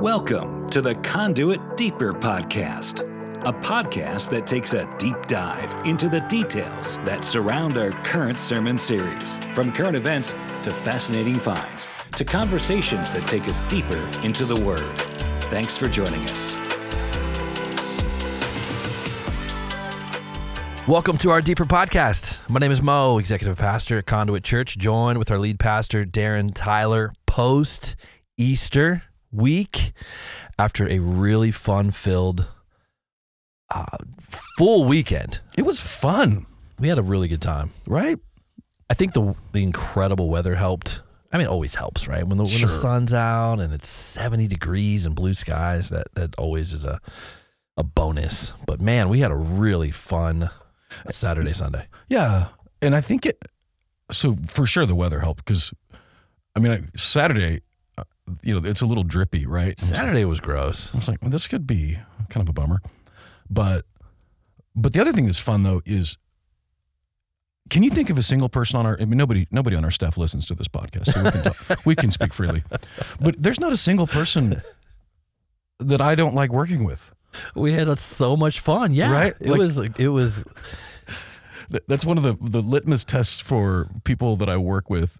Welcome to the Conduit Deeper podcast, a podcast that takes a deep dive into the details that surround our current sermon series, from current events to fascinating finds, to conversations that take us deeper into the Word. Thanks for joining us. Welcome to our Deeper podcast. My name is Mo, Executive Pastor at Conduit Church, joined with our lead pastor, Darren Tyler, post-Easter week after a really fun-filled full weekend. It was fun. We had a really good time. Right? I think the incredible weather helped. I mean, it always helps, right? When the sun's out and it's 70 degrees and blue skies, that always is a bonus. But man, we had a really fun Saturday, Sunday. Yeah. And I think for sure the weather helped because, I mean, Saturday, you know, it's a little drippy, right? Saturday was gross. I was like, well, this could be kind of a bummer. But the other thing that's fun, though, is can you think of a single person on our, I mean, nobody on our staff listens to this podcast, so we can talk, we can speak freely. But there's not a single person that I don't like working with. We had so much fun. Yeah. Right? It was. That's one of the litmus tests for people that I work with.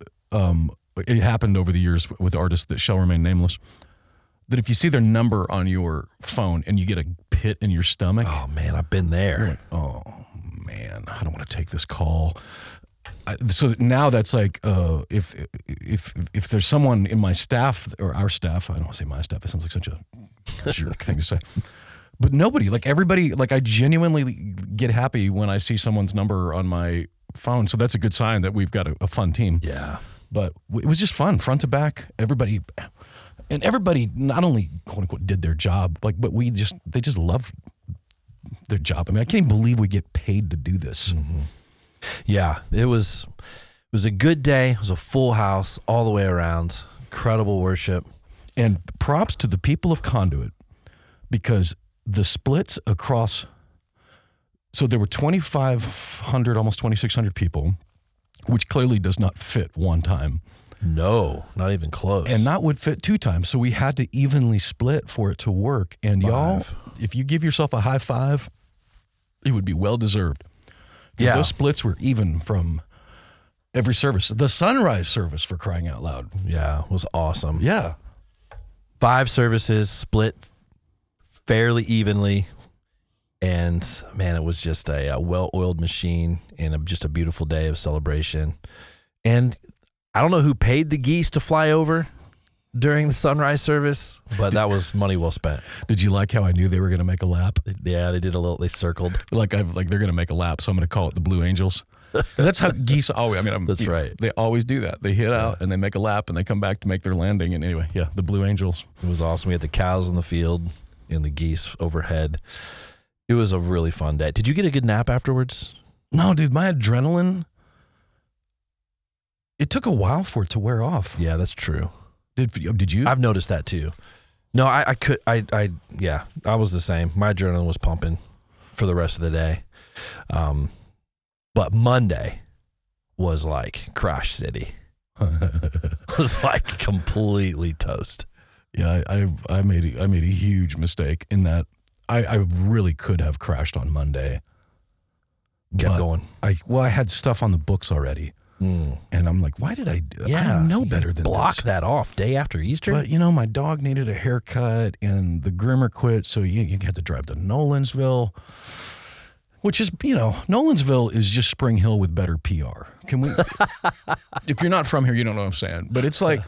It happened over the years with artists that shall remain nameless, that if you see their number on your phone and you get a pit in your stomach. Oh, man, I've been there. You're like, oh, man, I don't want to take this call. So now that's like if there's someone in my staff or our staff, I don't want to say my staff. It sounds like such a jerk thing to say. But nobody, like everybody, like I genuinely get happy when I see someone's number on my phone. So that's a good sign that we've got a fun team. Yeah. But it was just fun, front to back. Everybody not only quote unquote did their job, like, but they just loved their job. I mean, I can't even believe we get paid to do this. Mm-hmm. Yeah, it was a good day. It was a full house all the way around. Incredible worship, and props to the people of Conduit because the splits across. So there were 2,500, almost 2,600 people, which clearly does not fit one time. No, not even close. And that would fit two times. So we had to evenly split for it to work. And y'all, if you give yourself a high five, it would be well deserved. Yeah. Those splits were even from every service. The sunrise service, for crying out loud. Yeah, was awesome. Yeah. 5 services split fairly evenly. And man, it was just a well-oiled machine and just a beautiful day of celebration. And I don't know who paid the geese to fly over during the sunrise service, but that was money well spent. Did you like how I knew they were going to make a lap? Yeah, they did a little. They circled. Like they're going to make a lap, so I'm going to call it the Blue Angels. That's how geese always. I mean, right. They always do that. They hit out and they make a lap and they come back to make their landing. And anyway, yeah, the Blue Angels. It was awesome. We had the cows in the field and the geese overhead. It was a really fun day. Did you get a good nap afterwards? No, dude. My adrenaline. It took a while for it to wear off. Yeah, that's true. Did you? I've noticed that too. No, I was the same. My adrenaline was pumping for the rest of the day. But Monday was like crash city. It was like completely toast. Yeah, I made a huge mistake in that I really could have crashed on Monday. Kept going. I had stuff on the books already. Mm. And I'm like, why did I do that? Yeah, I know better than block that off day after Easter. But, you know, my dog needed a haircut and the groomer quit, so you had to drive to Nolensville, which is, you know, Nolensville is just Spring Hill with better PR. Can we? If you're not from here, you don't know what I'm saying. But it's like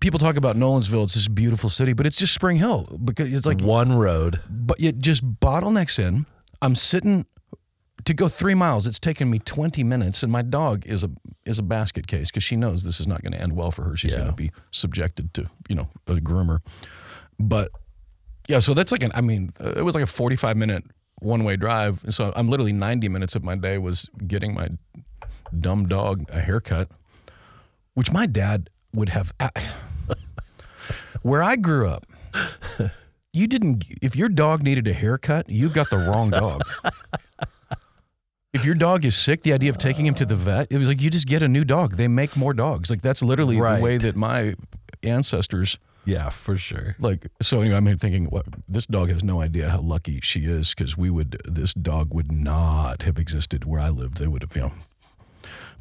people talk about Nolensville. It's this beautiful city, but it's just Spring Hill because it's like one road. But it just bottlenecks in. I'm sitting. To go 3 miles, it's taken me 20 minutes, and my dog is a basket case because she knows this is not going to end well for her. She's going to be subjected to, you know, a groomer. But, yeah, so that's like it was like a 45-minute one-way drive. And so I'm literally 90 minutes of my day was getting my dumb dog a haircut, which my dad would have. Where I grew up, you didn't. If your dog needed a haircut, you got the wrong dog. If your dog is sick, the idea of taking him to the vet, it was like you just get a new dog. They make more dogs. Like that's literally the way that my ancestors Yeah, for sure. Like, so anyway, I'm thinking, well, this dog has no idea how lucky she is, because this dog would not have existed where I lived. They would have,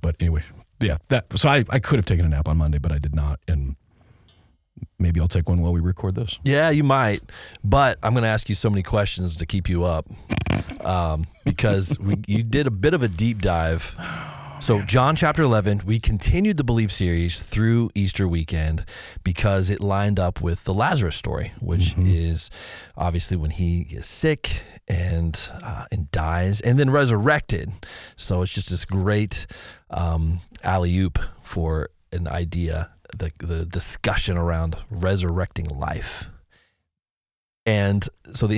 but anyway, yeah. So I could have taken a nap on Monday, but I did not. And maybe I'll take one while we record this. Yeah, you might. But I'm going to ask you so many questions to keep you up, because you did a bit of a deep dive. So John chapter 11, we continued the Believe series through Easter weekend because it lined up with the Lazarus story, which is obviously when he is sick and dies and then resurrected. So it's just this great alley-oop for an idea, the discussion around resurrecting life. And so the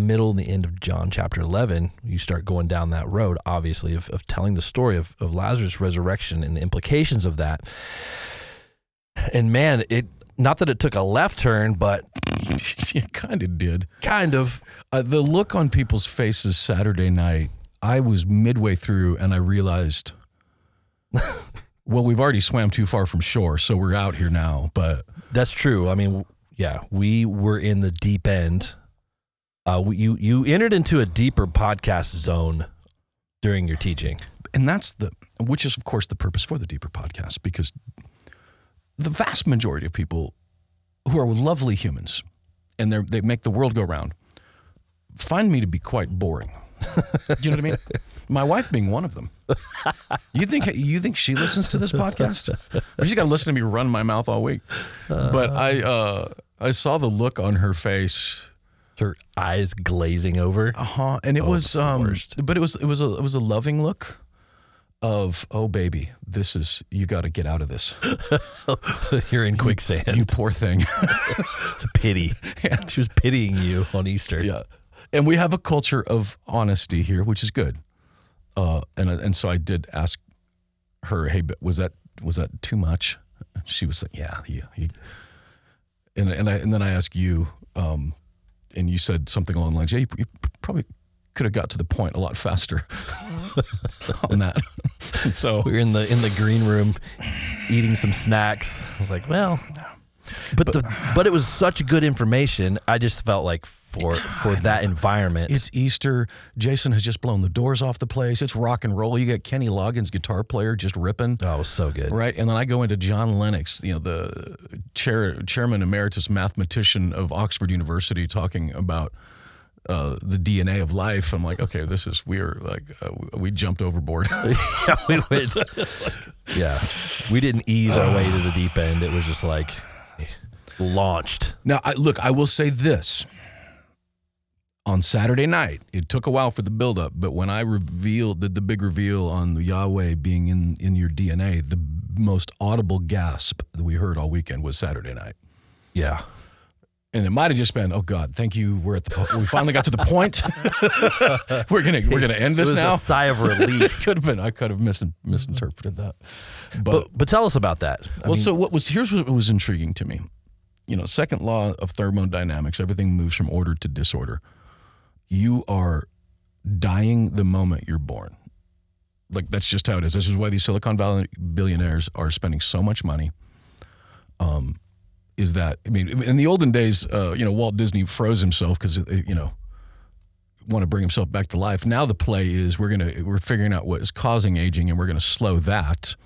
middle and the end of John chapter 11, you start going down that road, obviously, of telling the story of Lazarus' resurrection and the implications of that. And man, it not that it took a left turn, but it kind of did. Kind of. The look on people's faces Saturday night, I was midway through and I realized, well, we've already swam too far from shore, so we're out here now. But that's true. I mean, yeah, we were in the deep end. You entered into a deeper podcast zone during your teaching. And which is, of course, the purpose for the deeper podcast, because the vast majority of people who are lovely humans and they make the world go round find me to be quite boring. Do you know what I mean? My wife being one of them. You think she listens to this podcast? She's got to listen to me run my mouth all week. But I saw the look on her face. Her eyes glazing over. And it was worst. But it was a loving look of, oh baby, this is, you got to get out of this. You're in quicksand. You poor thing. Pity. Yeah. She was pitying you on Easter. Yeah. And we have a culture of honesty here, which is good. And so I did ask her, hey, but was that too much? She was like, yeah. And then I asked you, and you said something along the lines, yeah, you probably could have got to the point a lot faster on that. So we were in the green room eating some snacks. I was like, well, but it was such good information. I just felt like for that environment. It's Easter. Jason has just blown the doors off the place. It's rock and roll. You got Kenny Loggins, guitar player, just ripping. Oh, it was so good. Right. And then I go into John Lennox, the chairman emeritus mathematician of Oxford University, talking about the DNA of life. I'm like, okay, this is weird. Like, we jumped overboard. Yeah, we went. Yeah. We didn't ease our way to the deep end. It was just like launched. Now, I will say this. On Saturday night, it took a while for the buildup, but when I did the big reveal on Yahweh being in your DNA, the most audible gasp that we heard all weekend was Saturday night. Yeah. And it might have just been, oh God, thank you. We finally got to the point. We're gonna end this now. It was a sigh of relief. Could have been. I could have misinterpreted that. But tell us about that. So here's what was intriguing to me. Second law of thermodynamics: everything moves from order to disorder. You are dying the moment you're born. Like, that's just how it is. This is why these Silicon Valley billionaires are spending so much money. In the olden days, Walt Disney froze himself because, want to bring himself back to life. Now the play is we're figuring out what is causing aging, and we're going to slow that.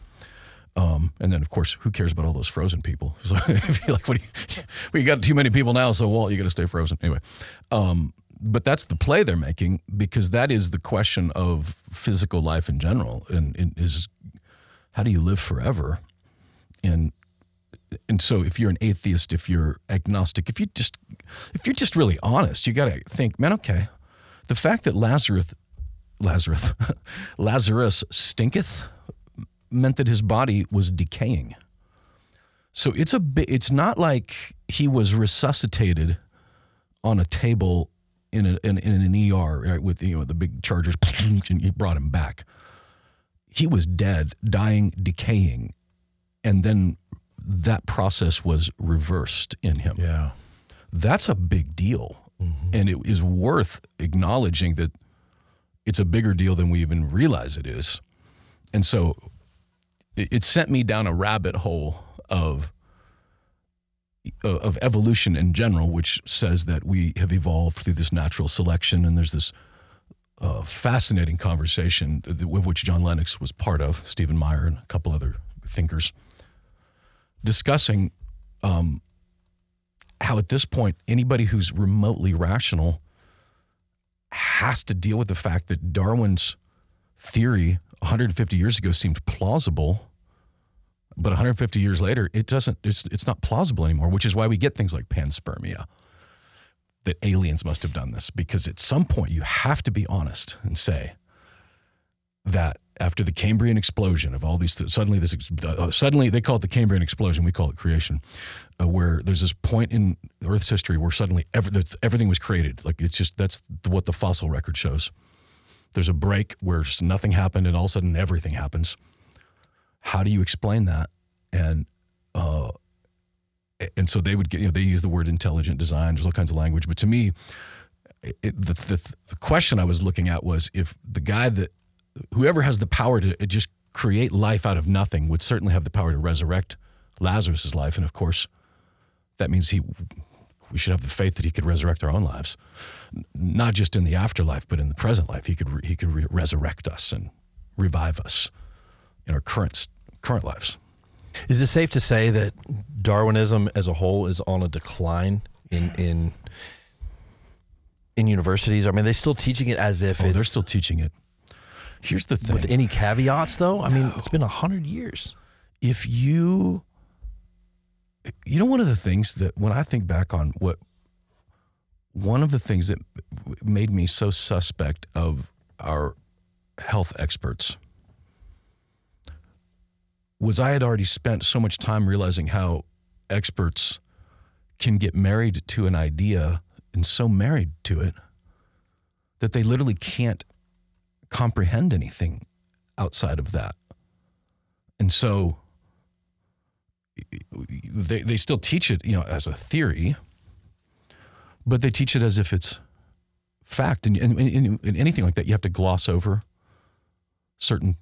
And then, of course, who cares about all those frozen people? So if you're like, you got too many people now, so Walt, you got to stay frozen. Anyway, but that's the play they're making, because that is the question of physical life in general, and is how do you live forever? And so if you're an atheist, if you're agnostic, if you're just really honest, you got to think, man, okay, the fact that Lazarus stinketh meant that his body was decaying. So it's not like he was resuscitated on a table in an ER, right, with the big chargers, and he brought him back. He was dead, dying, decaying, and then that process was reversed in him. Yeah, that's a big deal, and it is worth acknowledging that it's a bigger deal than we even realize it is. And so it sent me down a rabbit hole of of evolution in general, which says that we have evolved through this natural selection. And there's this fascinating conversation with which John Lennox was part of, Stephen Meyer and a couple other thinkers, discussing how at this point, anybody who's remotely rational has to deal with the fact that Darwin's theory 150 years ago seemed plausible, but 150 years later, it doesn't. It's not plausible anymore, which is why we get things like panspermia, that aliens must have done this, because at some point you have to be honest and say that after the Cambrian explosion of all these, suddenly they call it the Cambrian explosion, we call it creation, where there's this point in Earth's history where suddenly everything was created. Like it's just, that's what the fossil record shows. There's a break where nothing happened and all of a sudden everything happens. How do you explain that? And so they would get, they use the word intelligent design. There's all kinds of language. But to me, the question I was looking at was if the guy that, whoever has the power to just create life out of nothing would certainly have the power to resurrect Lazarus's life. And of course, that means we should have the faith that he could resurrect our own lives, not just in the afterlife, but in the present life. He could resurrect us and revive us in our current lives. Is it safe to say that Darwinism as a whole is on a decline in universities? I mean, are they still teaching it as if they're still teaching it. Here's the thing. With any caveats, though? I mean, it's been 100 years. If you know, one of the things that, when I think back on one of the things that made me so suspect of our health experts was I had already spent so much time realizing how experts can get married to an idea and so married to it that they literally can't comprehend anything outside of that. And so they still teach it, as a theory, but they teach it as if it's fact. And anything like that, you have to gloss over certain,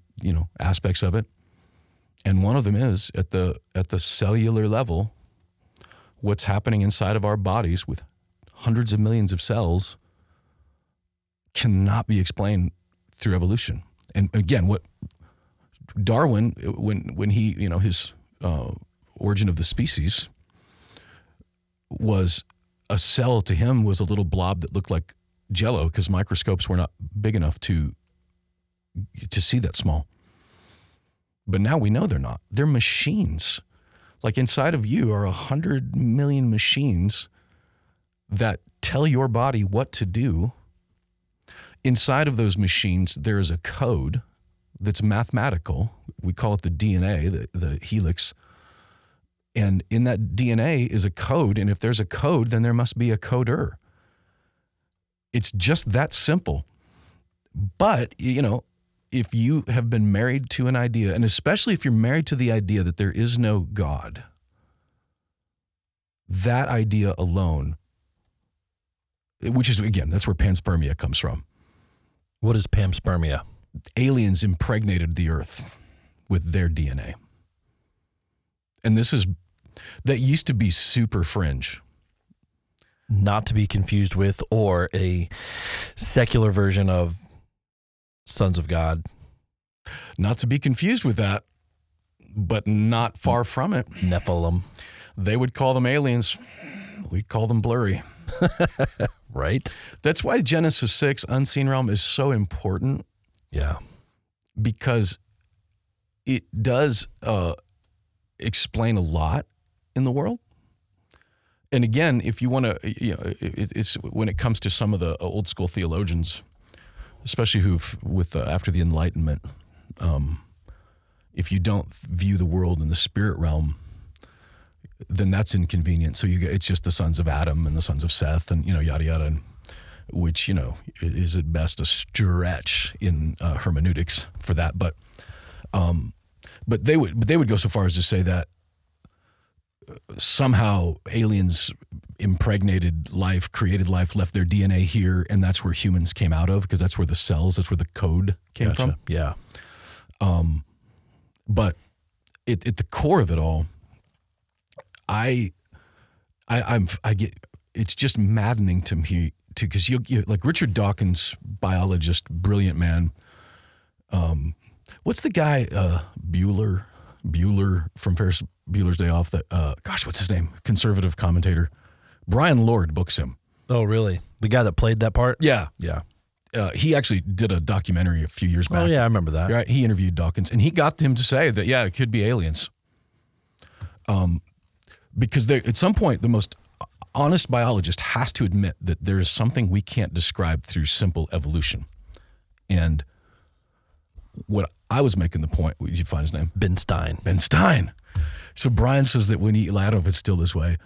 aspects of it. And one of them is at the cellular level, what's happening inside of our bodies with hundreds of millions of cells cannot be explained through evolution. And again, what Darwin, when he, his Origin of the Species, was a cell to him was a little blob that looked like Jello because microscopes were not big enough to see that small. But now we know they're not. They're machines. Like inside of you are 100 million machines that tell your body what to do. Inside of those machines, there is a code that's mathematical. We call it the DNA, the helix. And in that DNA is a code. And if there's a code, then there must be a coder. It's just that simple. But, if you have been married to an idea, and especially if you're married to the idea that there is no God, that idea alone, which is, again, that's where panspermia comes from. What is panspermia? Aliens impregnated the earth with their DNA. And that used to be super fringe. Not to be confused with, or a secular version of Sons of God. Not to be confused with that, but not far from it. Nephilim. They would call them aliens. We'd call them blurry. Right? That's why Genesis 6, Unseen Realm, is so important. Yeah. Because it does explain a lot in the world. And again, if you want to, it's when it comes to some of the old school theologians, especially after the Enlightenment, if you don't view the world in the spirit realm, then that's inconvenient. So it's just the sons of Adam and the sons of Seth and, yada, yada, and which, is at best a stretch in hermeneutics for that. But they would go so far as to say that somehow aliens impregnated life, created life, left their DNA here, and that's where humans came out of, because that's where the cells, that's where the code came from. Yeah. But at the core of it all, I I get it's just maddening to me too, because you like Richard Dawkins, biologist, brilliant man. What's the guy Bueller from Ferris Bueller's Day Off? That what's his name? Conservative commentator. Brian Lord books him. Oh, really? The guy that played that part? Yeah. Yeah. He actually did a documentary a few years back. Oh, yeah, I remember that. Right? He interviewed Dawkins, and he got him to say that, yeah, it could be aliens. Because at some point, the most honest biologist has to admit that there is something we can't describe through simple evolution. And what I was making the point, did you find his name? Ben Stein. So Brian says that when I don't know if it's still this way,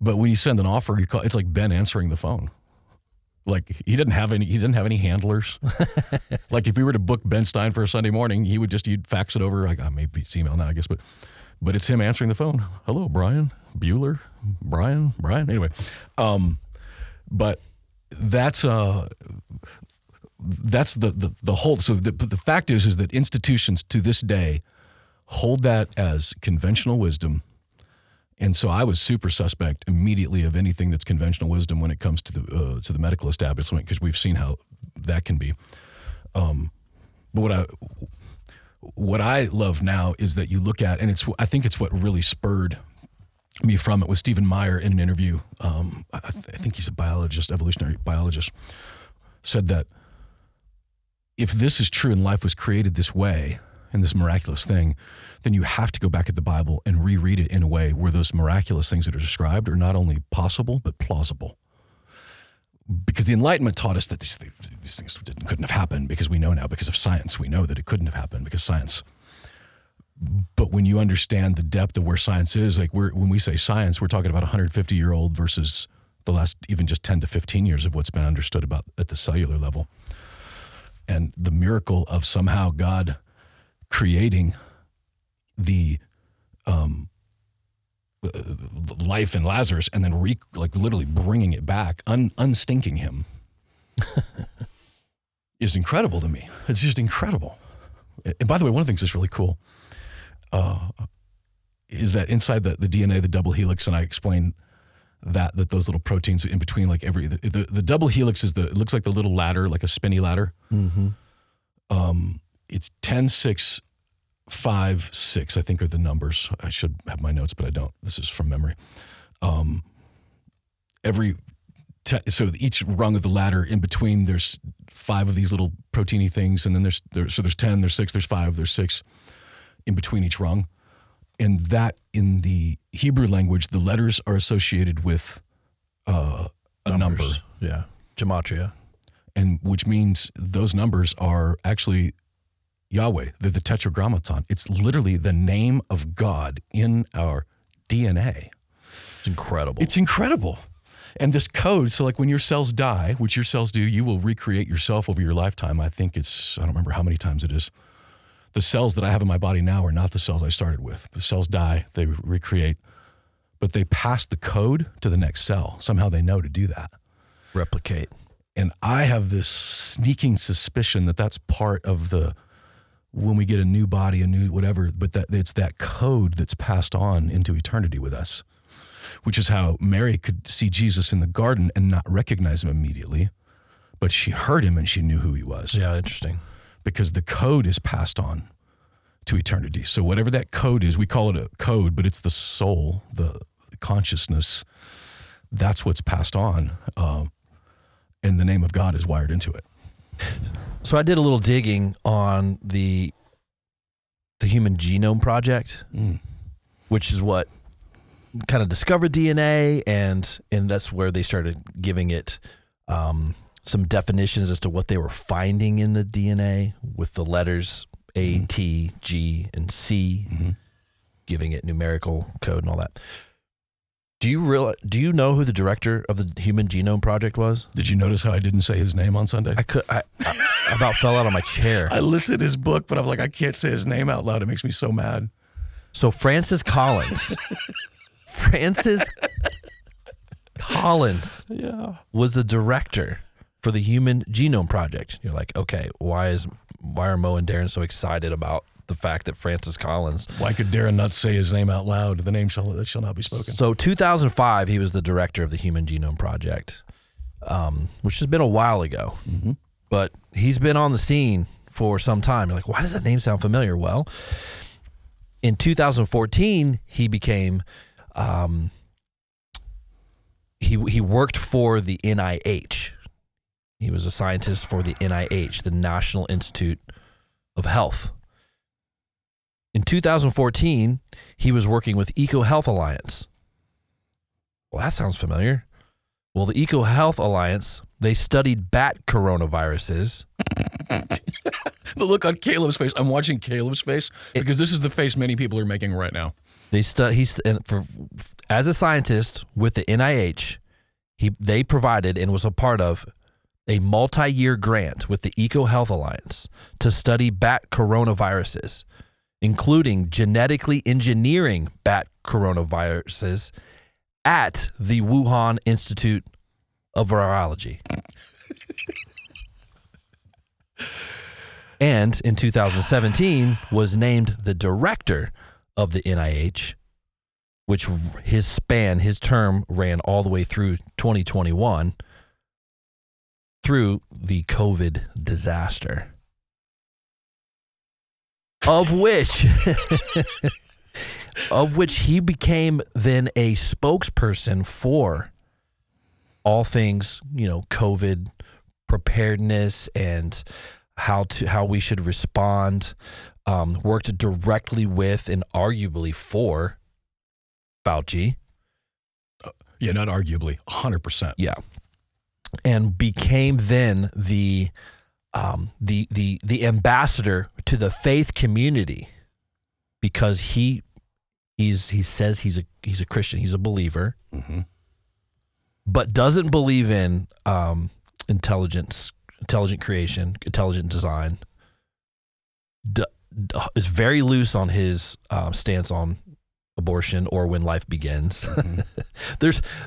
but when you send an offer, you call. It's like Ben answering the phone. Like he didn't have any handlers. Like if we were to book Ben Stein for a Sunday morning, you'd fax it over. Like maybe it's email now, I guess, but it's him answering the phone. Hello, Brian Bueller, Brian. Anyway, but that's the whole. So the fact is that institutions to this day hold that as conventional wisdom. And so I was super suspect immediately of anything that's conventional wisdom when it comes to the medical establishment, because we've seen how that can be. But what I love now is that you look at, and I think it's what really spurred me from it was Stephen Meyer in an interview. I think he's a biologist, evolutionary biologist, said that if this is true and life was created this way, and this miraculous thing, then you have to go back at the Bible and reread it in a way where those miraculous things that are described are not only possible, but plausible. Because the Enlightenment taught us that these things couldn't have happened, because we know now, because of science, we know that it couldn't have happened because science. But when you understand the depth of where science is, like when we say science, we're talking about 150-year-old versus the last even just 10 to 15 years of what's been understood about at the cellular level. And the miracle of somehow God creating the life in Lazarus and then literally bringing it back, unstinking him, is incredible to me. It's just incredible. And by the way, one of the things that's really cool is that inside the DNA, the double helix, and I explained that those little proteins in between, like the double helix is it looks like the little ladder, like a spinny ladder. Mm-hmm. It's 10, 6, 5, 6, I think are the numbers. I should have my notes, but I don't. This is from memory. So each rung of the ladder in between, there's five of these little protein-y things, and then there's 10, there's 6, there's 5, there's 6 in between each rung. And that, in the Hebrew language, the letters are associated with a number. Yeah, gematria. And which means those numbers are actually Yahweh, the tetragrammaton. It's literally the name of God in our DNA. It's incredible. And this code, so like when your cells die, which your cells do, you will recreate yourself over your lifetime. I don't remember how many times it is. The cells that I have in my body now are not the cells I started with. The cells die, they recreate, but they pass the code to the next cell. Somehow they know to do that. Replicate. And I have this sneaking suspicion that that's part of the, when we get a new body, a new whatever, but that it's that code that's passed on into eternity with us, which is how Mary could see Jesus in the garden and not recognize him immediately, but she heard him and she knew who he was. Yeah, interesting. Because the code is passed on to eternity. So whatever that code is, we call it a code, but it's the soul, the consciousness. That's what's passed on. And the name of God is wired into it. So I did a little digging on the Human Genome Project, which is what kind of discovered DNA, and that's where they started giving it some definitions as to what they were finding in the DNA with the letters A, T, G, and C, giving it numerical code and all that. Do you know who the director of the Human Genome Project was? Did you notice how I didn't say his name on Sunday? I about fell out of my chair. I listed his book, but I was like, I can't say his name out loud. It makes me so mad. So Francis Collins. Was the director for the Human Genome Project. You're like, okay, why are Mo and Darren so excited about the fact that Francis Collins. Why could Darren not say his name out loud? The name shall not be spoken. So 2005, he was the director of the Human Genome Project, which has been a while ago. Mm-hmm. But he's been on the scene for some time. You're like, why does that name sound familiar? Well, in 2014, he became... He worked for the NIH. He was a scientist for the NIH, the National Institute of Health. In 2014, he was working with EcoHealth Alliance. Well, that sounds familiar. Well, the EcoHealth Alliance, they studied bat coronaviruses. The look on Caleb's face. I'm watching Caleb's face because this is the face many people are making right now. As a scientist with the NIH, they provided and was a part of a multi-year grant with the EcoHealth Alliance to study bat coronaviruses, including genetically engineering bat coronaviruses at the Wuhan Institute of Virology. And in 2017 was named the director of the NIH, which his term ran all the way through 2021 through the COVID disaster, of which he became then a spokesperson for all things, COVID preparedness and how we should respond. Worked directly with and arguably for Fauci. Not arguably, 100%. Yeah, and became then the ambassador to the faith community because he says he's a Christian, he's a believer, mm-hmm. but doesn't believe in intelligent creation, intelligent design. Is very loose on his stance on abortion or when life begins. Mm-hmm.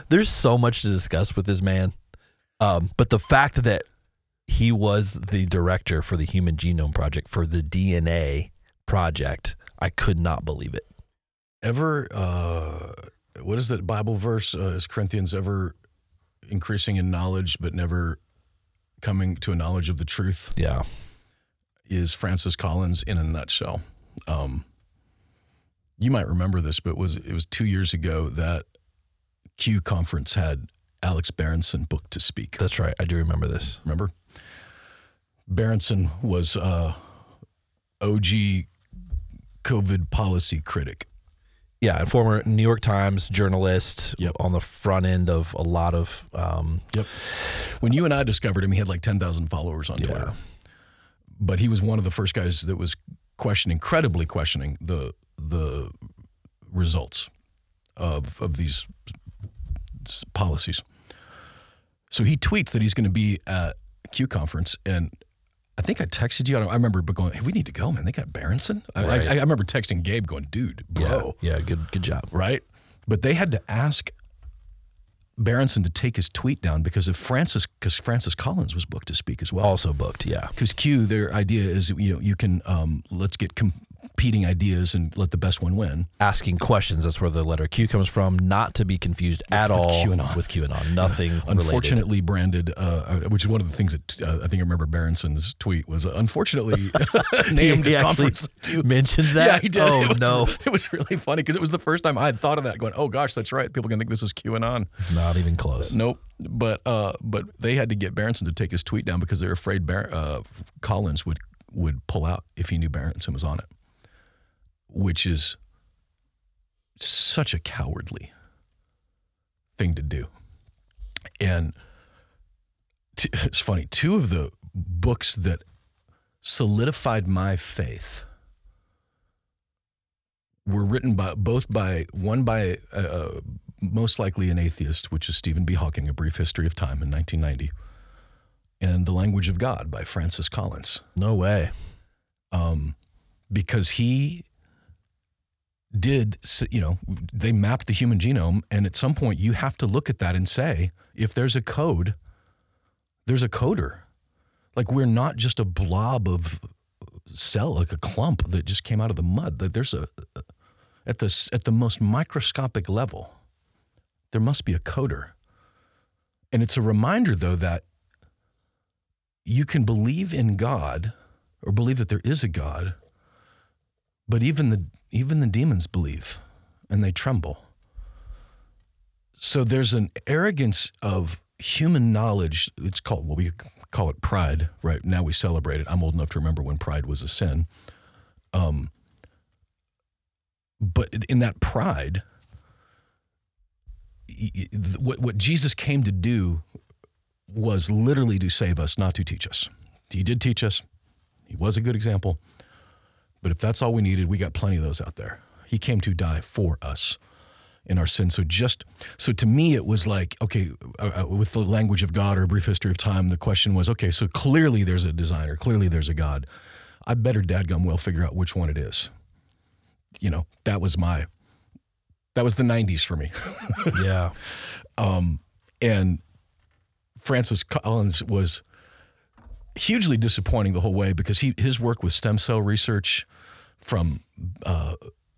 There's so much to discuss with this man. But the fact that he was the director for the Human Genome Project, for the DNA project, I could not believe it. What is that Bible verse? Is Corinthians ever increasing in knowledge, but never coming to a knowledge of the truth? Yeah. Is Francis Collins in a nutshell. You might remember this, but it was 2 years ago that Q Conference had Alex Berenson booked to speak. That's right. I do remember this. Remember? Berenson was OG COVID policy critic. Yeah, a former New York Times journalist on the front end of a lot of... When you and I discovered him, he had like 10,000 followers on Twitter. But he was one of the first guys that was incredibly questioning the results of these policies. So he tweets that he's going to be at Q Conference, and I think I texted you. I remember, but going, "Hey, we need to go, man. They got Berenson." Right. I remember texting Gabe, going, "Dude, bro, yeah, good job, right?" But they had to ask Berenson to take his tweet down because Francis Collins was booked to speak as well. Also booked, yeah. Because Q, their idea is, you can, let's get competing ideas and let the best one win. Asking questions, that's where the letter Q comes from, not to be confused at all QAnon. With QAnon. Nothing related. Unfortunately branded, which is one of the things that I think I remember Berenson's tweet was unfortunately named a conference. You mentioned that? Yeah, he did. Oh, no. It was really funny because it was the first time I had thought of that going, oh, gosh, that's right. People can think this is QAnon. Not even close. Nope. But they had to get Berenson to take his tweet down because they were afraid Collins would pull out if he knew Berenson was on it, which is such a cowardly thing to do. And it's funny, two of the books that solidified my faith were written by most likely an atheist, which is Stephen B. Hawking, A Brief History of Time in 1990, and The Language of God by Francis Collins. No way. Because he did, they mapped the human genome, and at some point you have to look at that and say, if there's a code, there's a coder. Like, we're not just a blob of cell, like a clump that just came out of the mud. That there's a at the most microscopic level, there must be a coder. And it's a reminder, though, that you can believe in God or believe that there is a God, but even the demons believe and they tremble. So there's an arrogance of human knowledge. It's called, well, we call it pride, right? Now we celebrate it. I'm old enough to remember when pride was a sin. But in that pride, what Jesus came to do was literally to save us, not to teach us. He did teach us. He was a good example. But if that's all we needed, we got plenty of those out there. He came to die for us in our sin. So to me, it was like, okay, with the language of God or a brief history of time, the question was, okay, so clearly there's a designer. Clearly there's a God. I better dadgum well figure out which one it is. You know, that was the 90s for me. Yeah. And Francis Collins was hugely disappointing the whole way, because his work with stem cell research from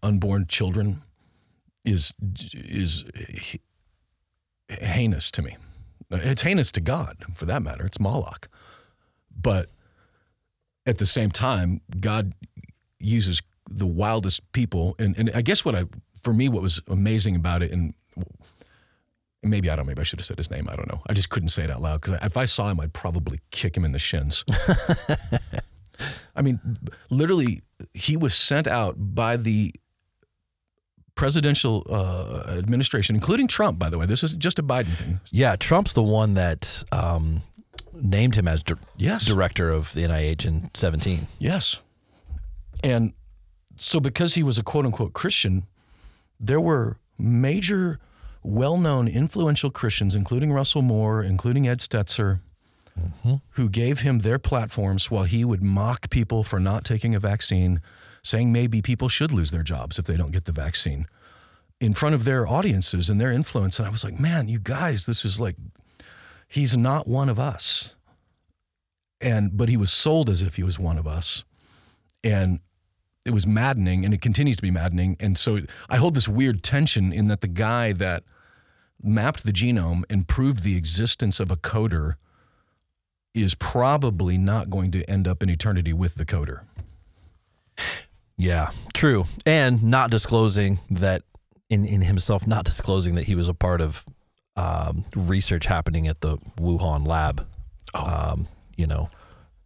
unborn children is heinous to me. It's heinous to God, for that matter. It's Moloch. But at the same time, God uses the wildest people. And I guess what was amazing about it, and maybe I should have said his name. I don't know. I just couldn't say it out loud, because if I saw him, I'd probably kick him in the shins. I mean, literally, he was sent out by the presidential administration, including Trump, by the way. This isn't just a Biden thing. Yeah, Trump's the one that named him as director of the NIH in 2017. Yes. And so because he was a quote-unquote Christian, there were major, well-known, influential Christians, including Russell Moore, including Ed Stetzer, mm-hmm. who gave him their platforms while he would mock people for not taking a vaccine, saying maybe people should lose their jobs if they don't get the vaccine, in front of their audiences and their influence. And I was like, man, you guys, this is like, he's not one of us. But he was sold as if he was one of us. And it was maddening, and it continues to be maddening. And so I hold this weird tension in that the guy that mapped the genome and proved the existence of a coder is probably not going to end up in eternity with the coder. Yeah, true. And not disclosing that in himself, not disclosing that he was a part of research happening at the Wuhan lab,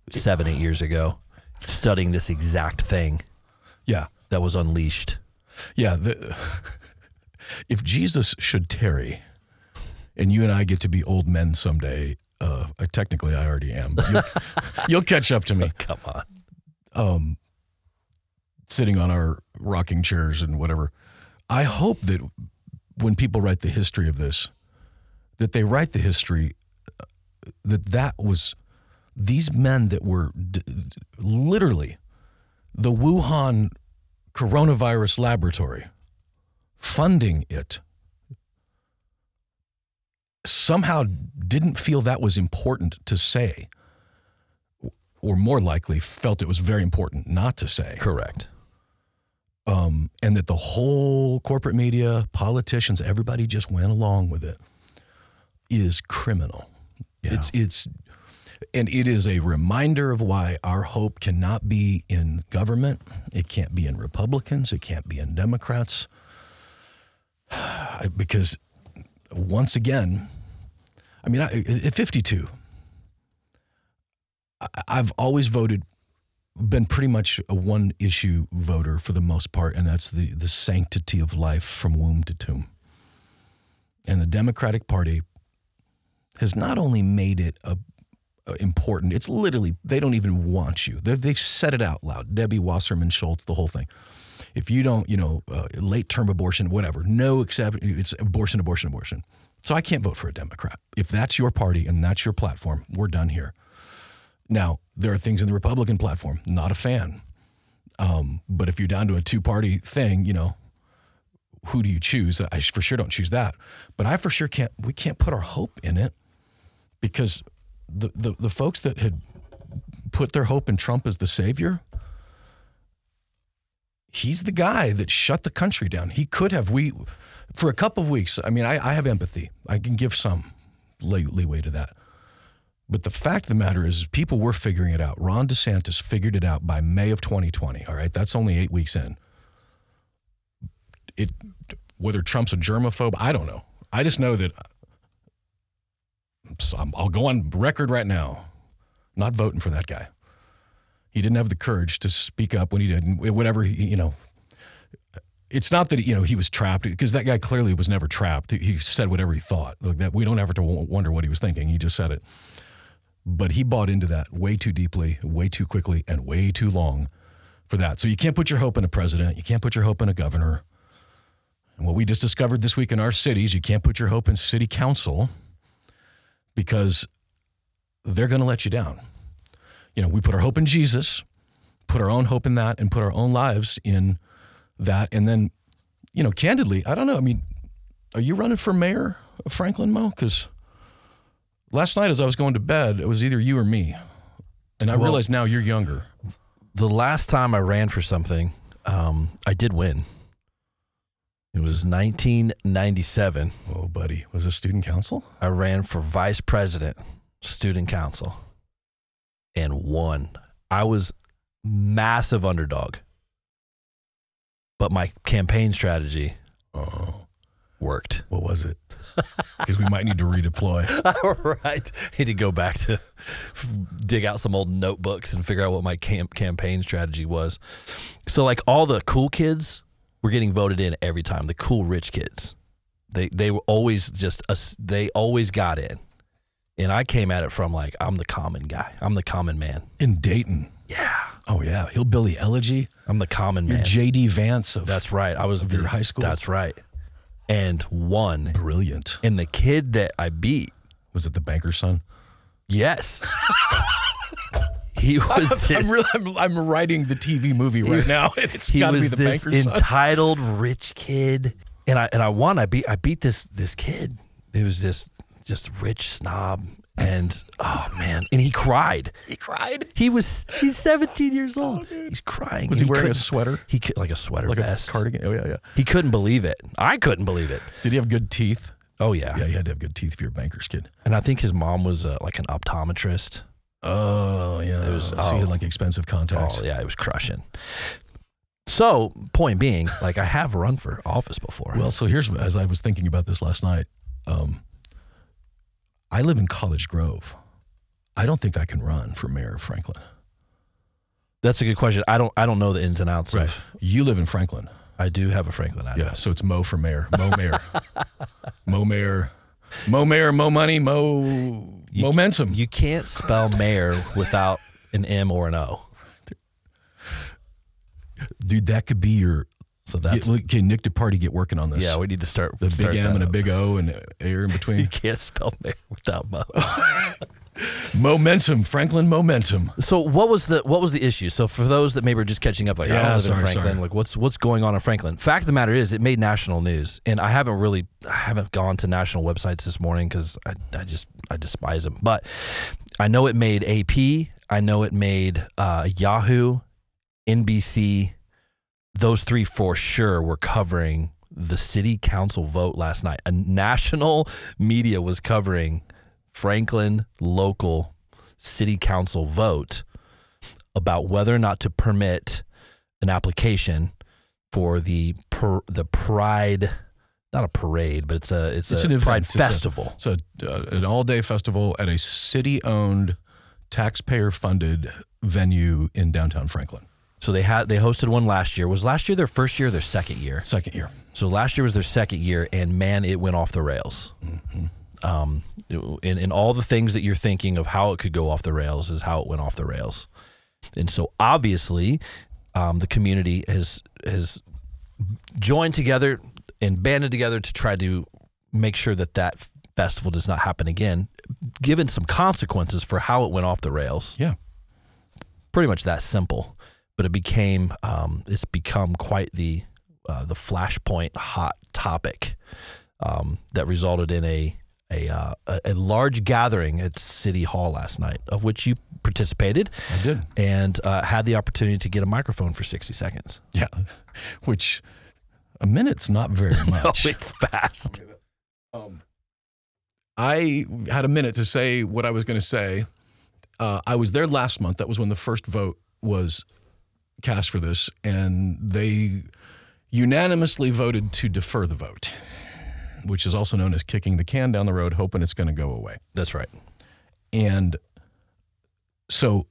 7, 8 years ago, studying this exact thing. Yeah. That was unleashed. Yeah. If Jesus should tarry, and you and I get to be old men someday, technically I already am, but you'll catch up to me. Come on. Sitting on our rocking chairs and whatever. I hope that when people write the history of this, that they write the history that was these men that were literally the Wuhan coronavirus laboratory, funding it, somehow didn't feel that was important to say, or more likely felt it was very important not to say. Correct. And that the whole corporate media, politicians, everybody just went along with it, is criminal. Yeah. And it is a reminder of why our hope cannot be in government. It can't be in Republicans. It can't be in Democrats. Because once again, I mean, at 52, I've always been pretty much a one-issue voter for the most part, and that's the sanctity of life from womb to tomb. And the Democratic Party has not only made it important. It's literally, they don't even want you. They've said it out loud. Debbie Wasserman Schultz, the whole thing. If you don't, late-term abortion, whatever, no exception, it's abortion. So I can't vote for a Democrat. If that's your party and that's your platform, we're done here. Now, there are things in the Republican platform, not a fan. But if you're down to a two-party thing, who do you choose? I for sure don't choose that. But I for sure we can't put our hope in it, because the folks that had put their hope in Trump as the savior he's the guy that shut the country down. He could have, for a couple of weeks, I mean, I have empathy. I can give some leeway to that. But the fact of the matter is people were figuring it out. Ron DeSantis figured it out by May of 2020, all right? That's only 8 weeks in. Whether Trump's a germaphobe, I don't know. I just know that I'll go on record right now, not voting for that guy. He didn't have the courage to speak up when he did. Whatever, you know, it's not that, you know, he was trapped, because that guy clearly was never trapped. He said whatever he thought. Like that, we don't ever to wonder what he was thinking. He just said it. But he bought into that way too deeply, way too quickly, and way too long for that. So you can't put your hope in a president. You can't put your hope in a governor. And what we just discovered this week in our cities, you can't put your hope in city council because they're going to let you down. You know, we put our hope in Jesus, put our own hope in that, and put our own lives in that. And then, you know, candidly, I don't know. I mean, are you running for mayor of Franklin, Mo? Because last night as I was going to bed, it was either you or me. And I realize now you're younger. The last time I ran for something, I did win. It was 1997. Oh, buddy. Was it student council? I ran for vice president, student council, and won. I was massive underdog. But my campaign strategy worked. What was it? Because we might need to redeploy. All right. I need to go back to dig out some old notebooks and figure out what my campaign strategy was. So, like, all the cool kids were getting voted in every time. The cool rich kids. They were always they always got in. And I came at it from, like, I'm the common guy. I'm the common man. In Dayton. Yeah. Oh, yeah. Hillbilly Elegy. I'm the common man. You're J.D. Vance of, that's right. I was your high school. That's right. And won. Brilliant. And the kid that I beat. Was it the banker's son? Yes. He was this. I'm writing the TV movie right now. It's got to be the banker's son. Entitled rich kid. And I won. I beat this kid. It was this just rich snob. And, oh, man. And he cried. He cried? He's 17 years old. Oh, he's crying. Was he wearing a sweater? Like a sweater vest. A cardigan? Oh, yeah, yeah. He couldn't believe it. I couldn't believe it. Did he have good teeth? Oh, yeah. Yeah, you had to have good teeth for your banker's kid. And I think his mom was like an optometrist. Oh, yeah. It was, so he had like expensive contacts. Oh, yeah. It was crushing. So, point being, like, I have run for office before. Well, so here's, as I was thinking about this last night, I live in College Grove. I don't think I can run for mayor of Franklin. That's a good question. I don't know the ins and outs right. of. You live in Franklin. I do have a Franklin address. Yeah, so it's Mo for mayor. Mo mayor. Mo mayor. Mo mayor, Mo money, Mo momentum. You can't spell mayor without an M or an O. Dude, that could be your... So that's okay, Nick DeParty, get working on this. Yeah, we need to start the big M and a big O and an air in between. You can't spell mayor without Mo. Momentum, Franklin momentum. So what was the issue? So for those that maybe are just catching up, like, yeah, I live in Franklin, like what's going on in Franklin? Fact of the matter is, it made national news, and I haven't gone to national websites this morning because I despise them. But I know it made AP. I know it made Yahoo, NBC. Those three for sure were covering the city council vote last night. A national media was covering Franklin local city council vote about whether or not to permit an application for the Pride, not a parade, but it's a Pride festival. It's an all-day festival at a city-owned, taxpayer-funded venue in downtown Franklin. So they hosted one last year. Was last year their first year or their second year? Second year. So last year was their second year, and, man, it went off the rails. Mm-hmm. And all the things that you're thinking of how it could go off the rails is how it went off the rails. And so, obviously, the community has joined together and banded together to try to make sure that festival does not happen again, given some consequences for how it went off the rails. Yeah. Pretty much that simple. But it became, it's become quite the flashpoint hot topic that resulted in a large gathering at City Hall last night, of which you participated. I did. And had the opportunity to get a microphone for 60 seconds. Yeah, which a minute's not very much. No, it's fast. I had a minute to say what I was going to say. I was there last month. That was when the first vote was cast for this, and they unanimously voted to defer the vote, which is also known as kicking the can down the road, hoping it's going to go away. That's right. And so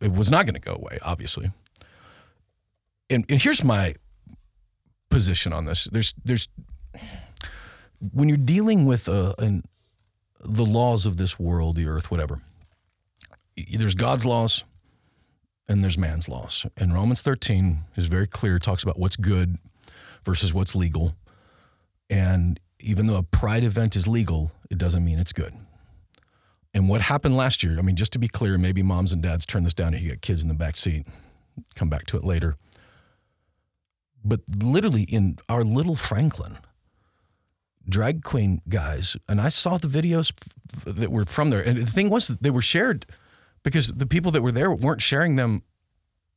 it was not going to go away, obviously. And here's my position on this. There's when you're dealing with the laws of this world, the earth, whatever, there's God's laws and there's man's laws. And Romans 13 is very clear, talks about what's good versus what's legal. And even though a pride event is legal, it doesn't mean it's good. And what happened last year, I mean, just to be clear, maybe moms and dads turn this down if you got kids in the back seat, come back to it later. But literally in our little Franklin, drag queen guys, and I saw the videos that were from there. And the thing was that they were shared because the people that were there weren't sharing them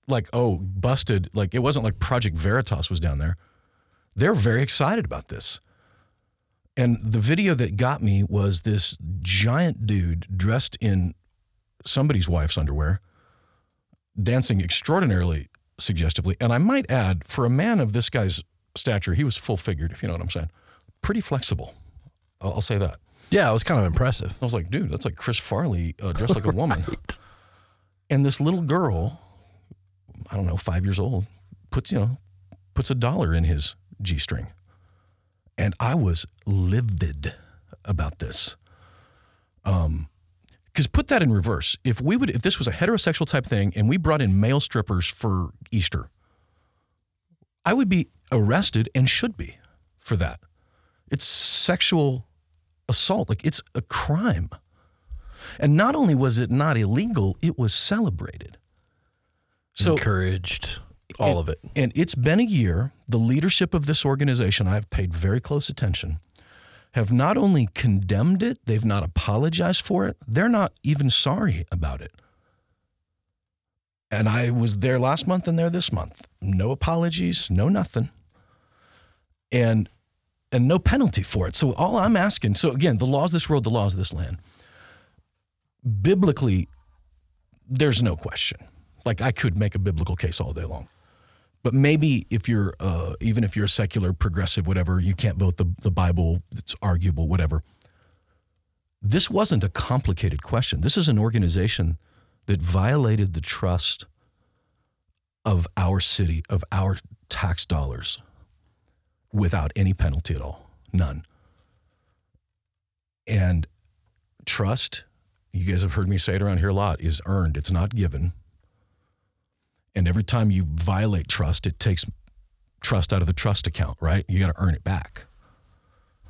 like, oh, busted. Like it wasn't like Project Veritas was down there. They're very excited about this. And the video that got me was this giant dude dressed in somebody's wife's underwear, dancing extraordinarily suggestively. And I might add, for a man of this guy's stature, he was full-figured, if you know what I'm saying. Pretty flexible. I'll say that. Yeah, it was kind of impressive. I was like, dude, that's like Chris Farley dressed like a woman. Right. And this little girl, I don't know, 5 years old, puts $1 in his G-string. And I was livid about this. Because put that in reverse. If this was a heterosexual type thing and we brought in male strippers for Easter, I would be arrested and should be for that. It's sexual assault. Like it's a crime. And not only was it not illegal, it was celebrated. So, encouraged. All of it. And it's been a year. The leadership of this organization, I've paid very close attention, have not only condemned it, they've not apologized for it. They're not even sorry about it. And I was there last month and there this month. No apologies, no nothing. And no penalty for it. So all I'm asking, so again, the laws of this world, the laws of this land. Biblically, there's no question. Like I could make a biblical case all day long. But maybe if you're, even if you're a secular, progressive, whatever, you can't vote the Bible, it's arguable, whatever. This wasn't a complicated question. This is an organization that violated the trust of our city, of our tax dollars, without any penalty at all, none. And trust, you guys have heard me say it around here a lot, is earned, it's not given. And every time you violate trust, it takes trust out of the trust account, right? You got to earn it back.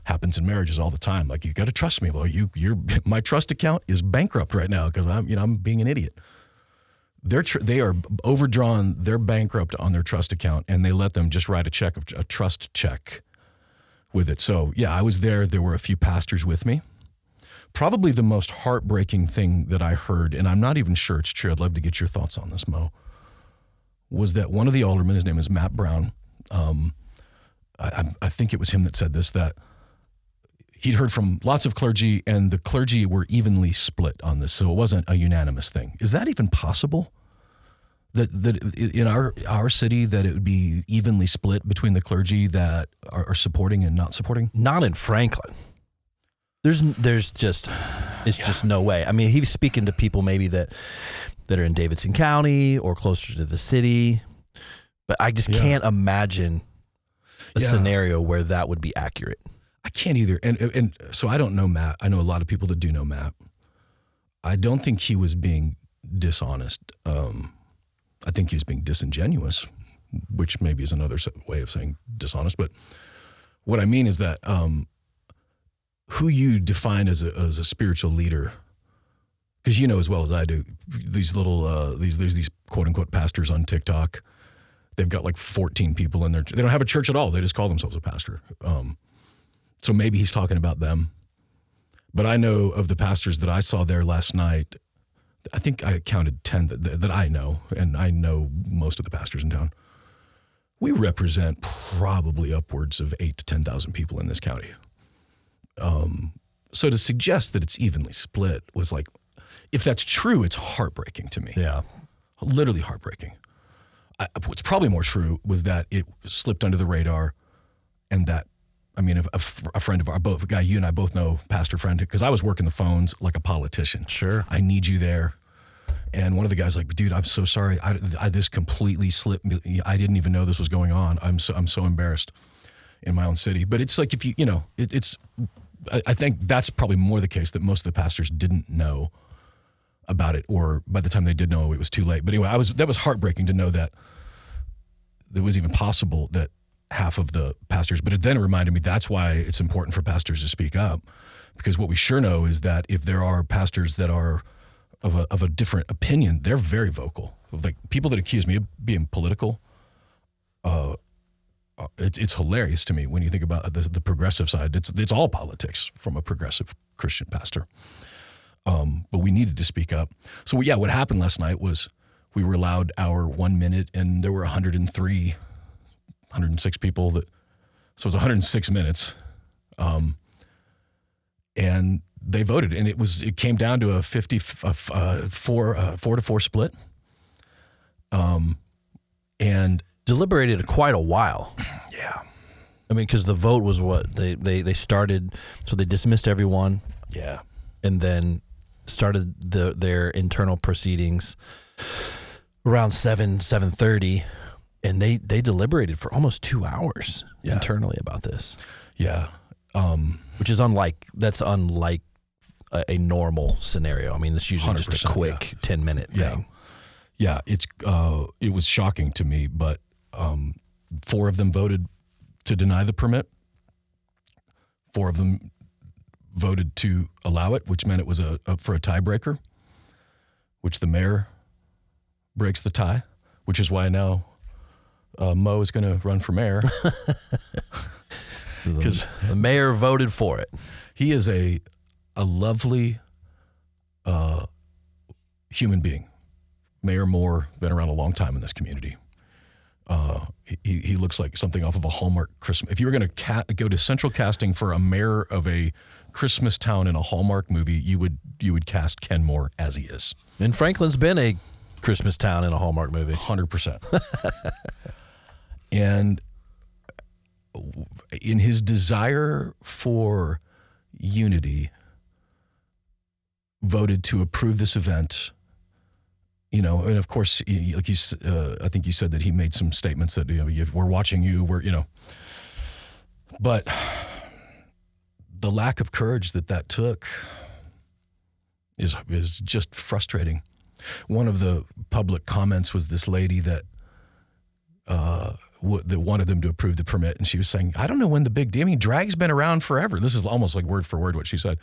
Happens in marriages all the time. Like, you got to trust me. Well, my trust account is bankrupt right now because I'm being an idiot. They are overdrawn. They're bankrupt on their trust account, and they let them just write a trust check with it. So yeah, I was there. There were a few pastors with me. Probably the most heartbreaking thing that I heard, and I'm not even sure it's true. I'd love to get your thoughts on this, Mo. Was that one of the aldermen, his name is Matt Brown, I think it was him that said this, that he'd heard from lots of clergy and the clergy were evenly split on this, so it wasn't a unanimous thing. Is that even possible? That in our city that it would be evenly split between the clergy that are supporting and not supporting? Not in Franklin. There's just no way. I mean, he's speaking to people maybe that are in Davidson County or closer to the city, but I just can't imagine a scenario where that would be accurate. I can't either. And so I don't know Matt. I know a lot of people that do know Matt. I don't think he was being dishonest. I think he was being disingenuous, which maybe is another way of saying dishonest. But what I mean is that who you define as a spiritual leader, because you know as well as I do, these little there's these quote unquote pastors on TikTok. They've got like 14 people in their. They don't have a church at all. They just call themselves a pastor. So maybe he's talking about them. But I know of the pastors that I saw there last night I think I counted 10 that I know, and I know most of the pastors in town. We represent probably upwards of 8,000 to 10,000 people in this county. So to suggest that it's evenly split was like, if that's true, it's heartbreaking to me. Yeah. Literally heartbreaking. What's probably more true was that it slipped under the radar, and that, I mean, a friend of our, both a guy you and I both know, pastor friend, because I was working the phones like a politician. Sure. I need you there. And one of the guys like, dude, I'm so sorry. I this completely slipped me. I didn't even know this was going on. I'm so embarrassed in my own city. But it's like, if you know, I think that's probably more the case, that most of the pastors didn't know about it, or by the time they did know, it was too late. But anyway, that was heartbreaking to know that it was even possible that half of the pastors. But it then reminded me that's why it's important for pastors to speak up, because what we sure know is that if there are pastors that are of a different opinion, they're very vocal. Like, people that accuse me of being political, it's hilarious to me when you think about the progressive side. It's all politics from a progressive Christian pastor. But we needed to speak up. So what happened last night was we were allowed our 1 minute, and there were 106 people that, so it was 106 minutes. And they voted, and it came down to a 4-4 split. And deliberated quite a while. Yeah. I mean, cause the vote was what they started. So they dismissed everyone. Yeah. And then started their internal proceedings around 7:30, and they deliberated for almost 2 hours internally about this. Yeah, which is unlike a normal scenario. I mean, it's usually just a quick 10-minute thing. Yeah, it was shocking to me, but 4 of them voted to deny the permit. 4 of them voted to allow it, which meant it was for a tiebreaker, which the mayor breaks the tie, which is why now Mo is going to run for mayor. Because the mayor voted for it. He is a lovely human being. Mayor Moore, been around a long time in this community. He looks like something off of a Hallmark Christmas. If you were going to go to central casting for a mayor of a Christmas town in a Hallmark movie, you would cast Ken Moore as he is. And Franklin's been a Christmas town in a Hallmark movie. 100%. And in his desire for unity, voted to approve this event. You know, and of course, like I think you said that he made some statements that, you know, we're watching you, but the lack of courage that took is just frustrating. One of the public comments was this lady that that wanted them to approve the permit, and she was saying, "I don't know when the big deal. I mean, drag's been around forever." This is almost like word for word what she said.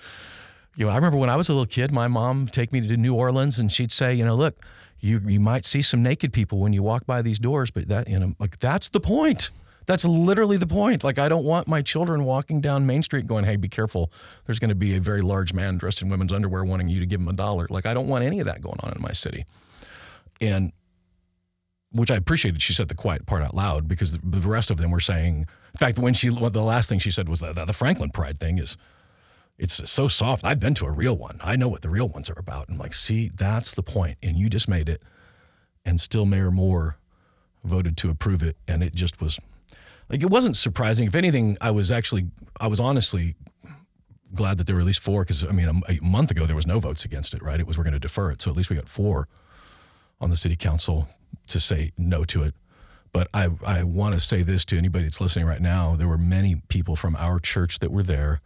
You know, I remember when I was a little kid, my mom take me to New Orleans, and she'd say, you know, look, you might see some naked people when you walk by these doors, but that, you know, like, that's the point. That's literally the point. Like, I don't want my children walking down Main Street going, "Hey, be careful. There's going to be a very large man dressed in women's underwear wanting you to give him $1." Like, I don't want any of that going on in my city. And which I appreciated. She said the quiet part out loud, because the rest of them were saying, in fact, the last thing she said was that the Franklin pride thing is, it's so soft. I've been to a real one. I know what the real ones are about. And I'm like, see, that's the point. And you just made it. And still Mayor Moore voted to approve it. And it just was like, it wasn't surprising. If anything, I was honestly glad that there were at least 4, because I mean, a month ago there was no votes against it, right? It was, we're going to defer it. So at least we got 4 on the city council to say no to it. But I want to say this to anybody that's listening right now. There were many people from our church that were there.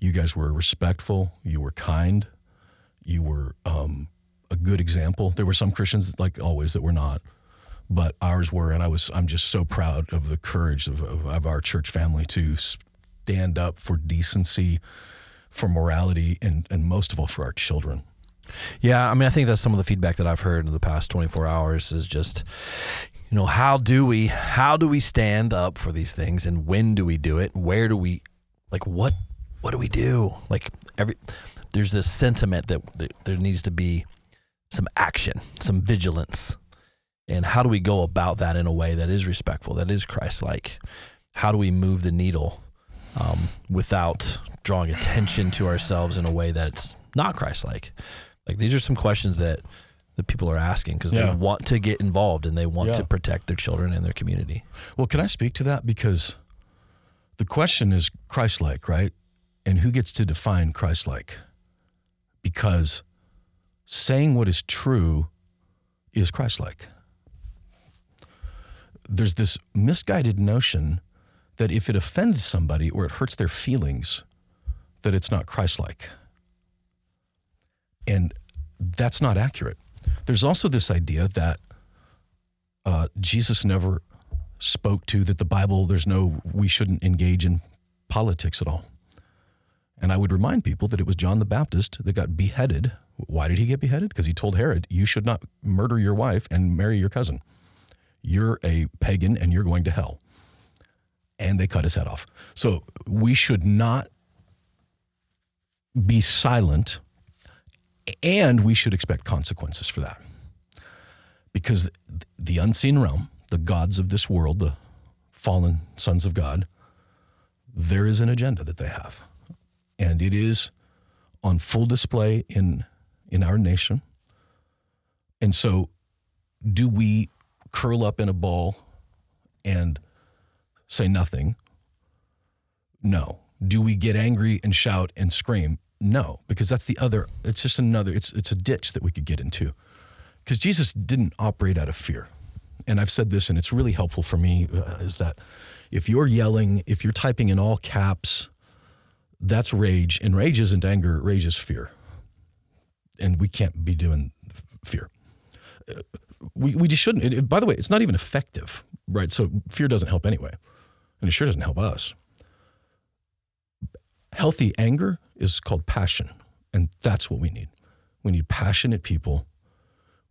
You guys were respectful. You were kind. You were a good example. There were some Christians, like always, that were not, but ours were. And I'm just so proud of the courage of our church family to stand up for decency, for morality, and most of all for our children. Yeah, I mean, I think that's some of the feedback that I've heard in the past 24 hours is just, you know, how do we stand up for these things, and when do we do it? Where do we, like, what do we do? Like, there's this sentiment that there needs to be some action, some vigilance. And how do we go about that in a way that is respectful, that is Christ-like? How do we move the needle without drawing attention to ourselves in a way that's not Christ-like? Like, these are some questions that the people are asking because they want to get involved and they want to protect their children and their community. Well, can I speak to that? Because the question is Christ-like, right? And who gets to define Christ-like? Because saying what is true is Christ-like. There's this misguided notion that if it offends somebody or it hurts their feelings, that it's not Christ-like. And that's not accurate. There's also this idea that Jesus never spoke to, that the Bible, we shouldn't engage in politics at all. And I would remind people that it was John the Baptist that got beheaded. Why did he get beheaded? Because he told Herod, you should not murder your wife and marry your cousin. You're a pagan and you're going to hell. And they cut his head off. So we should not be silent, and we should expect consequences for that. Because the unseen realm, the gods of this world, the fallen sons of God, there is an agenda that they have. And it is on full display in our nation. And so do we curl up in a ball and say nothing? No. Do we get angry and shout and scream? No, because that's the other, it's a ditch that we could get into. Because Jesus didn't operate out of fear. And I've said this, and it's really helpful for me, is that if you're yelling, if you're typing in all caps, that's rage. And rage isn't anger, rage is fear. And we can't be doing fear. We just shouldn't. By the way, it's not even effective, right? So fear doesn't help anyway. And it sure doesn't help us. Healthy anger is called passion, and that's what we need. We need passionate people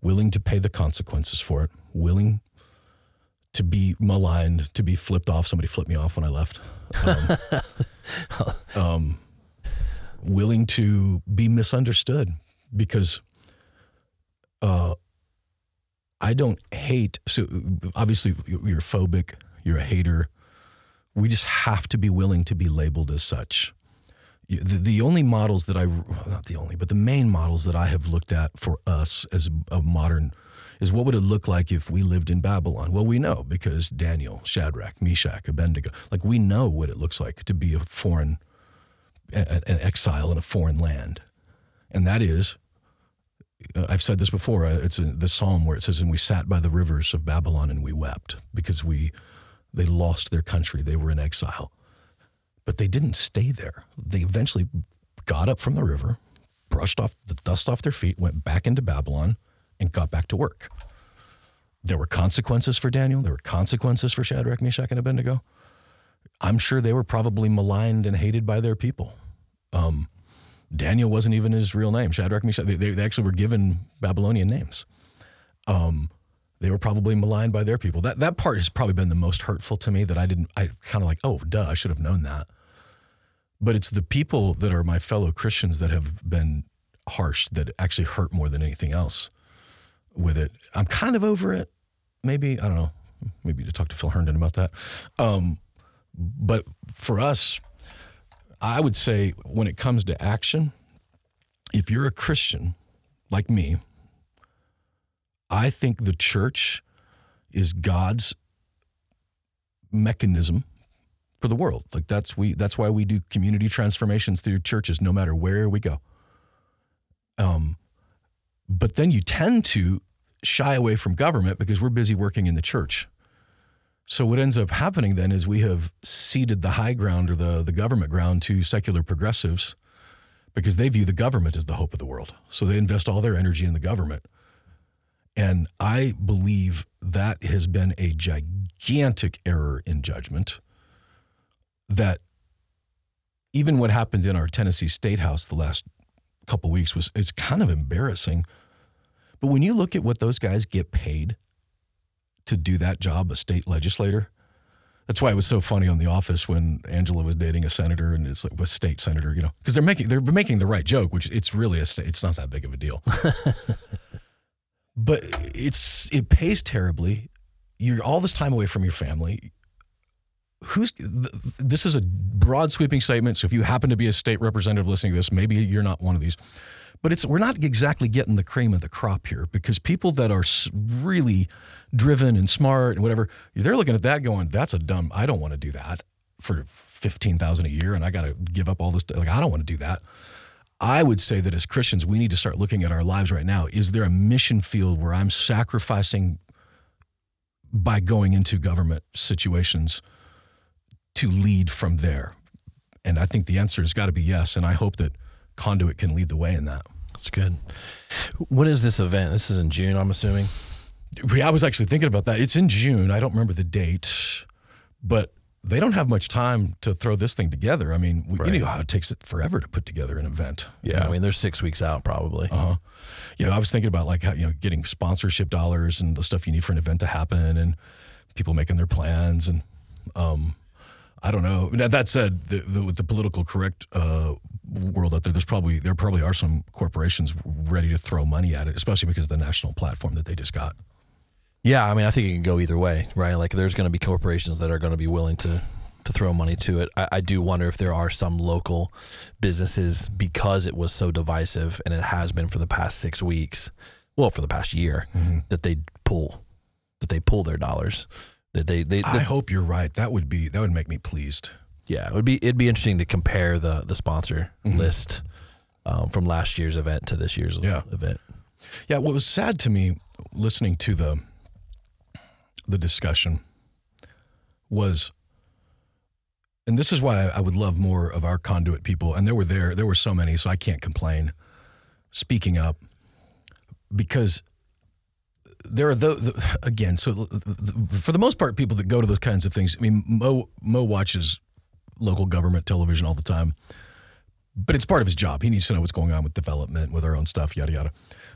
willing to pay the consequences for it, willing to be maligned, to be flipped off. Somebody flipped me off when I left. Willing to be misunderstood, because I don't hate. So obviously you're phobic, you're a hater. We just have to be willing to be labeled as such. The only models that the main models that I have looked at for us as a modern is what would it look like if we lived in Babylon? Well, we know, because Daniel, Shadrach, Meshach, Abednego, like, we know what it looks like to be an exile in a foreign land. And that is, I've said this before, it's in the Psalm where it says, and we sat by the rivers of Babylon and we wept because they lost their country. They were in exile. But they didn't stay there. They eventually got up from the river, brushed off the dust off their feet, went back into Babylon, and got back to work. There were consequences for Daniel. There were consequences for Shadrach, Meshach, and Abednego. I'm sure they were probably maligned and hated by their people. Daniel wasn't even his real name. Shadrach, Meshach, they actually were given Babylonian names. They were probably maligned by their people. That part has probably been the most hurtful to me, that I kind of like, oh, duh, I should have known that. But it's the people that are my fellow Christians that have been harsh that actually hurt more than anything else with it. I'm kind of over it. Maybe, I don't know, maybe to talk to Phil Herndon about that. But for us, I would say when it comes to action, if you're a Christian like me, I think the church is God's mechanism for the world. Like, that's why we do community transformations through churches, no matter where we go. But then you tend to shy away from government because we're busy working in the church. So what ends up happening then is we have ceded the high ground, or the government ground, to secular progressives, because they view the government as the hope of the world. So they invest all their energy in the government. And I believe that has been a gigantic error in judgment, that even what happened in our Tennessee State House the last couple of weeks is kind of embarrassing. But when you look at what those guys get paid to do that job, a state legislator, that's why it was so funny on The Office when Angela was dating a senator, and it's like, was state senator, you know, because they're making the right joke, which it's really it's not that big of a deal. But it pays terribly. You're all this time away from your family. This is a broad sweeping statement, so if you happen to be a state representative listening to this, maybe you're not one of these. But we're not exactly getting the cream of the crop here, because people that are really driven and smart and whatever, they're looking at that going, that's a dumb, I don't want to do that for $15,000 a year, and I got to give up all this. Like, I don't want to do that. I would say that as Christians, we need to start looking at our lives right now. Is there a mission field where I'm sacrificing by going into government situations to lead from there? And I think the answer has got to be yes, and I hope that Conduit can lead the way in that. That's good. When is this event? This is in June, I'm assuming. I was actually thinking about that. It's in June. I don't remember the date, but they don't have much time to throw this thing together. I mean, you know how it takes it forever to put together an event. Yeah, you know? I mean, they're 6 weeks out probably. Uh-huh. You know, I was thinking about like how, you know, getting sponsorship dollars and the stuff you need for an event to happen, and people making their plans, and I don't know. Now, that said, the political correct world out there, there probably are some corporations ready to throw money at it, especially because of the national platform that they just got. Yeah, I mean, I think it can go either way, right? Like, there's going to be corporations that are going to be willing to throw money to it. I do wonder if there are some local businesses, because it was so divisive, and it has been for the past 6 weeks, well, for the past year, mm-hmm. that they pull their dollars. I hope you're right. That would make me pleased. Yeah, it'd be interesting to compare the sponsor mm-hmm. list from last year's event to this year's event. Yeah, what was sad to me listening to the discussion was, and this is why I would love more of our Conduit people, and there were so many, so I can't complain, speaking up, because there are for the most part, people that go to those kinds of things. I mean, Mo watches local government television all the time, but it's part of his job. He needs to know what's going on with development, with our own stuff, yada, yada.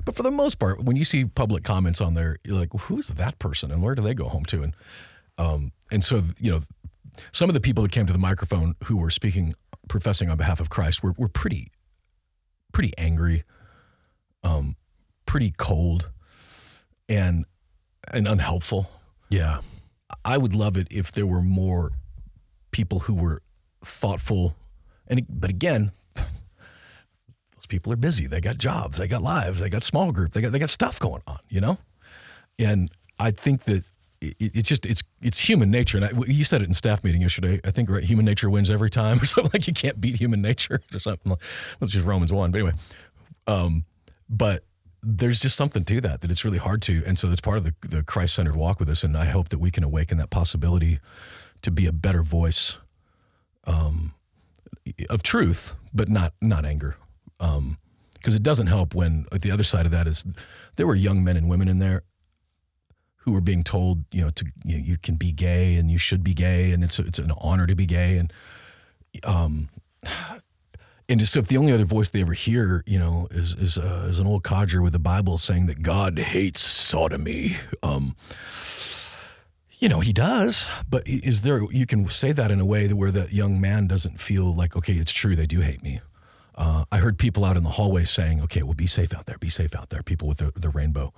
But for the most part, when you see public comments on there, you're like, well, who's that person and where do they go home to? And so, you know, some of the people that came to the microphone who were speaking, professing on behalf of Christ were pretty angry, pretty cold, and unhelpful. Yeah. I would love it if there were more people who were thoughtful. But again, those people are busy. They got jobs, they got lives, they got small group, they got stuff going on, you know? And I think that it's human nature. And you said it in staff meeting yesterday, I think, right? Human nature wins every time or something. Like, you can't beat human nature or something. Like, well, it's just Romans 1. But anyway, but there's just something to that it's really hard to. And so that's part of the Christ-centered walk with us. And I hope that we can awaken that possibility to be a better voice of truth, but not anger. Because it doesn't help when the other side of that is there were young men and women in there who were being told, you know, you can be gay and you should be gay, and it's an honor to be gay. And just so if the only other voice they ever hear, you know, is an old codger with a Bible saying that God hates sodomy, you know, he does. But is there? You can say that in a way where that young man doesn't feel like, okay, it's true, they do hate me. I heard people out in the hallway saying, okay, well, be safe out there, be safe out there. People with the rainbow,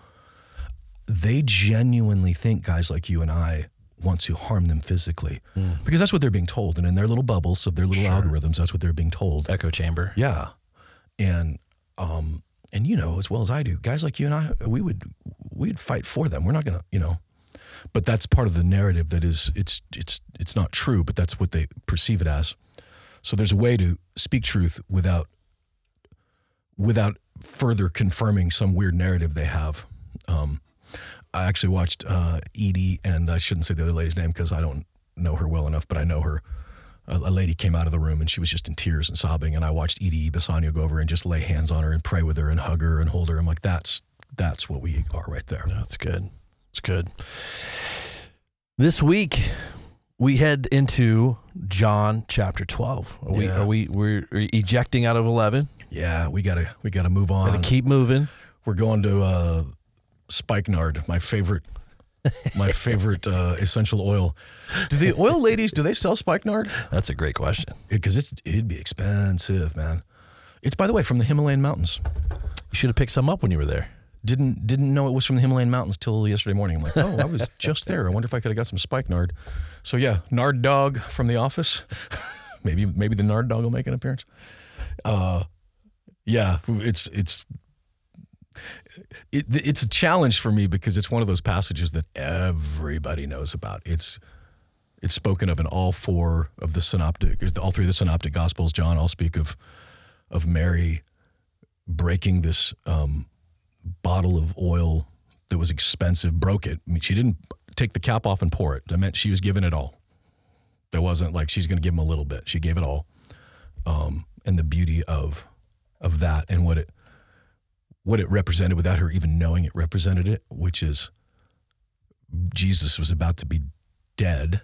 they genuinely think guys like you and I want to harm them physically, because that's what they're being told. And in their little bubbles of their little algorithms, that's what they're being told. Echo chamber. Yeah. And you know, as well as I do, guys like you and I, we'd fight for them. We're not going to, you know, but that's part of the narrative that is, it's not true, but that's what they perceive it as. So there's a way to speak truth without further confirming some weird narrative they have. I actually watched Edie, and I shouldn't say the other lady's name because I don't know her well enough, but I know her. A lady came out of the room, and she was just in tears and sobbing, and I watched Edie Bassanio go over and just lay hands on her and pray with her and hug her and hold her. I'm like, that's what we are right there. That's good. It's good. This week, we head into John chapter 12. We're ejecting out of 11. Yeah, we gotta move on. Gotta keep moving. We're going to... spikenard, my favorite essential oil. Do the oil ladies, do they sell spikenard? That's a great question. Because it'd be expensive, man. It's, by the way, from the Himalayan mountains. You should have picked some up when you were there. Didn't know it was from the Himalayan mountains till yesterday morning. I'm like, oh, I was just there. I wonder if I could have got some spikenard. So yeah, Nard Dog from The Office. Maybe the Nard Dog will make an appearance. Yeah, it's a challenge for me because it's one of those passages that everybody knows about. It's spoken of in all four of the synoptic, all three of the synoptic gospels. John all speak of Mary breaking this bottle of oil that was expensive, broke it. I mean, she didn't take the cap off and pour it. That meant she was given it all. There wasn't like she's going to give him a little bit. She gave it all. And the beauty of that and what it represented without her even knowing it represented it, which is Jesus was about to be dead.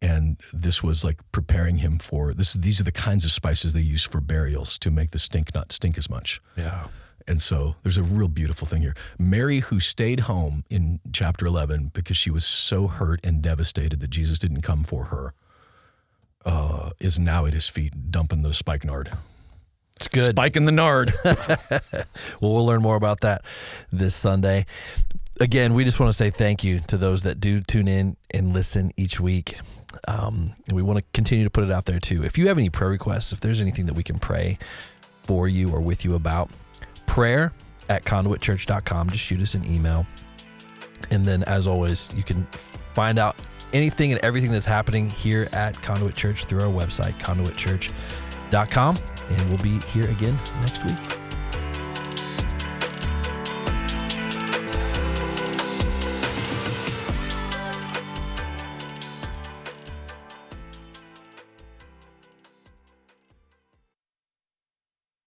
And this was like preparing him for this. These are the kinds of spices they use for burials to make the stink not stink as much. Yeah. And so there's a real beautiful thing here. Mary, who stayed home in chapter 11 because she was so hurt and devastated that Jesus didn't come for her, is now at his feet dumping the spikenard. It's good. Spiking the nard. Well, we'll learn more about that this Sunday. Again, we just want to say thank you to those that do tune in and listen each week. And we want to continue to put it out there too. If you have any prayer requests, if there's anything that we can pray for you or with you about, prayer@conduitchurch.com. Just shoot us an email. And then as always, you can find out anything and everything that's happening here at Conduit Church through our website, conduitchurch.com. And we'll be here again next week.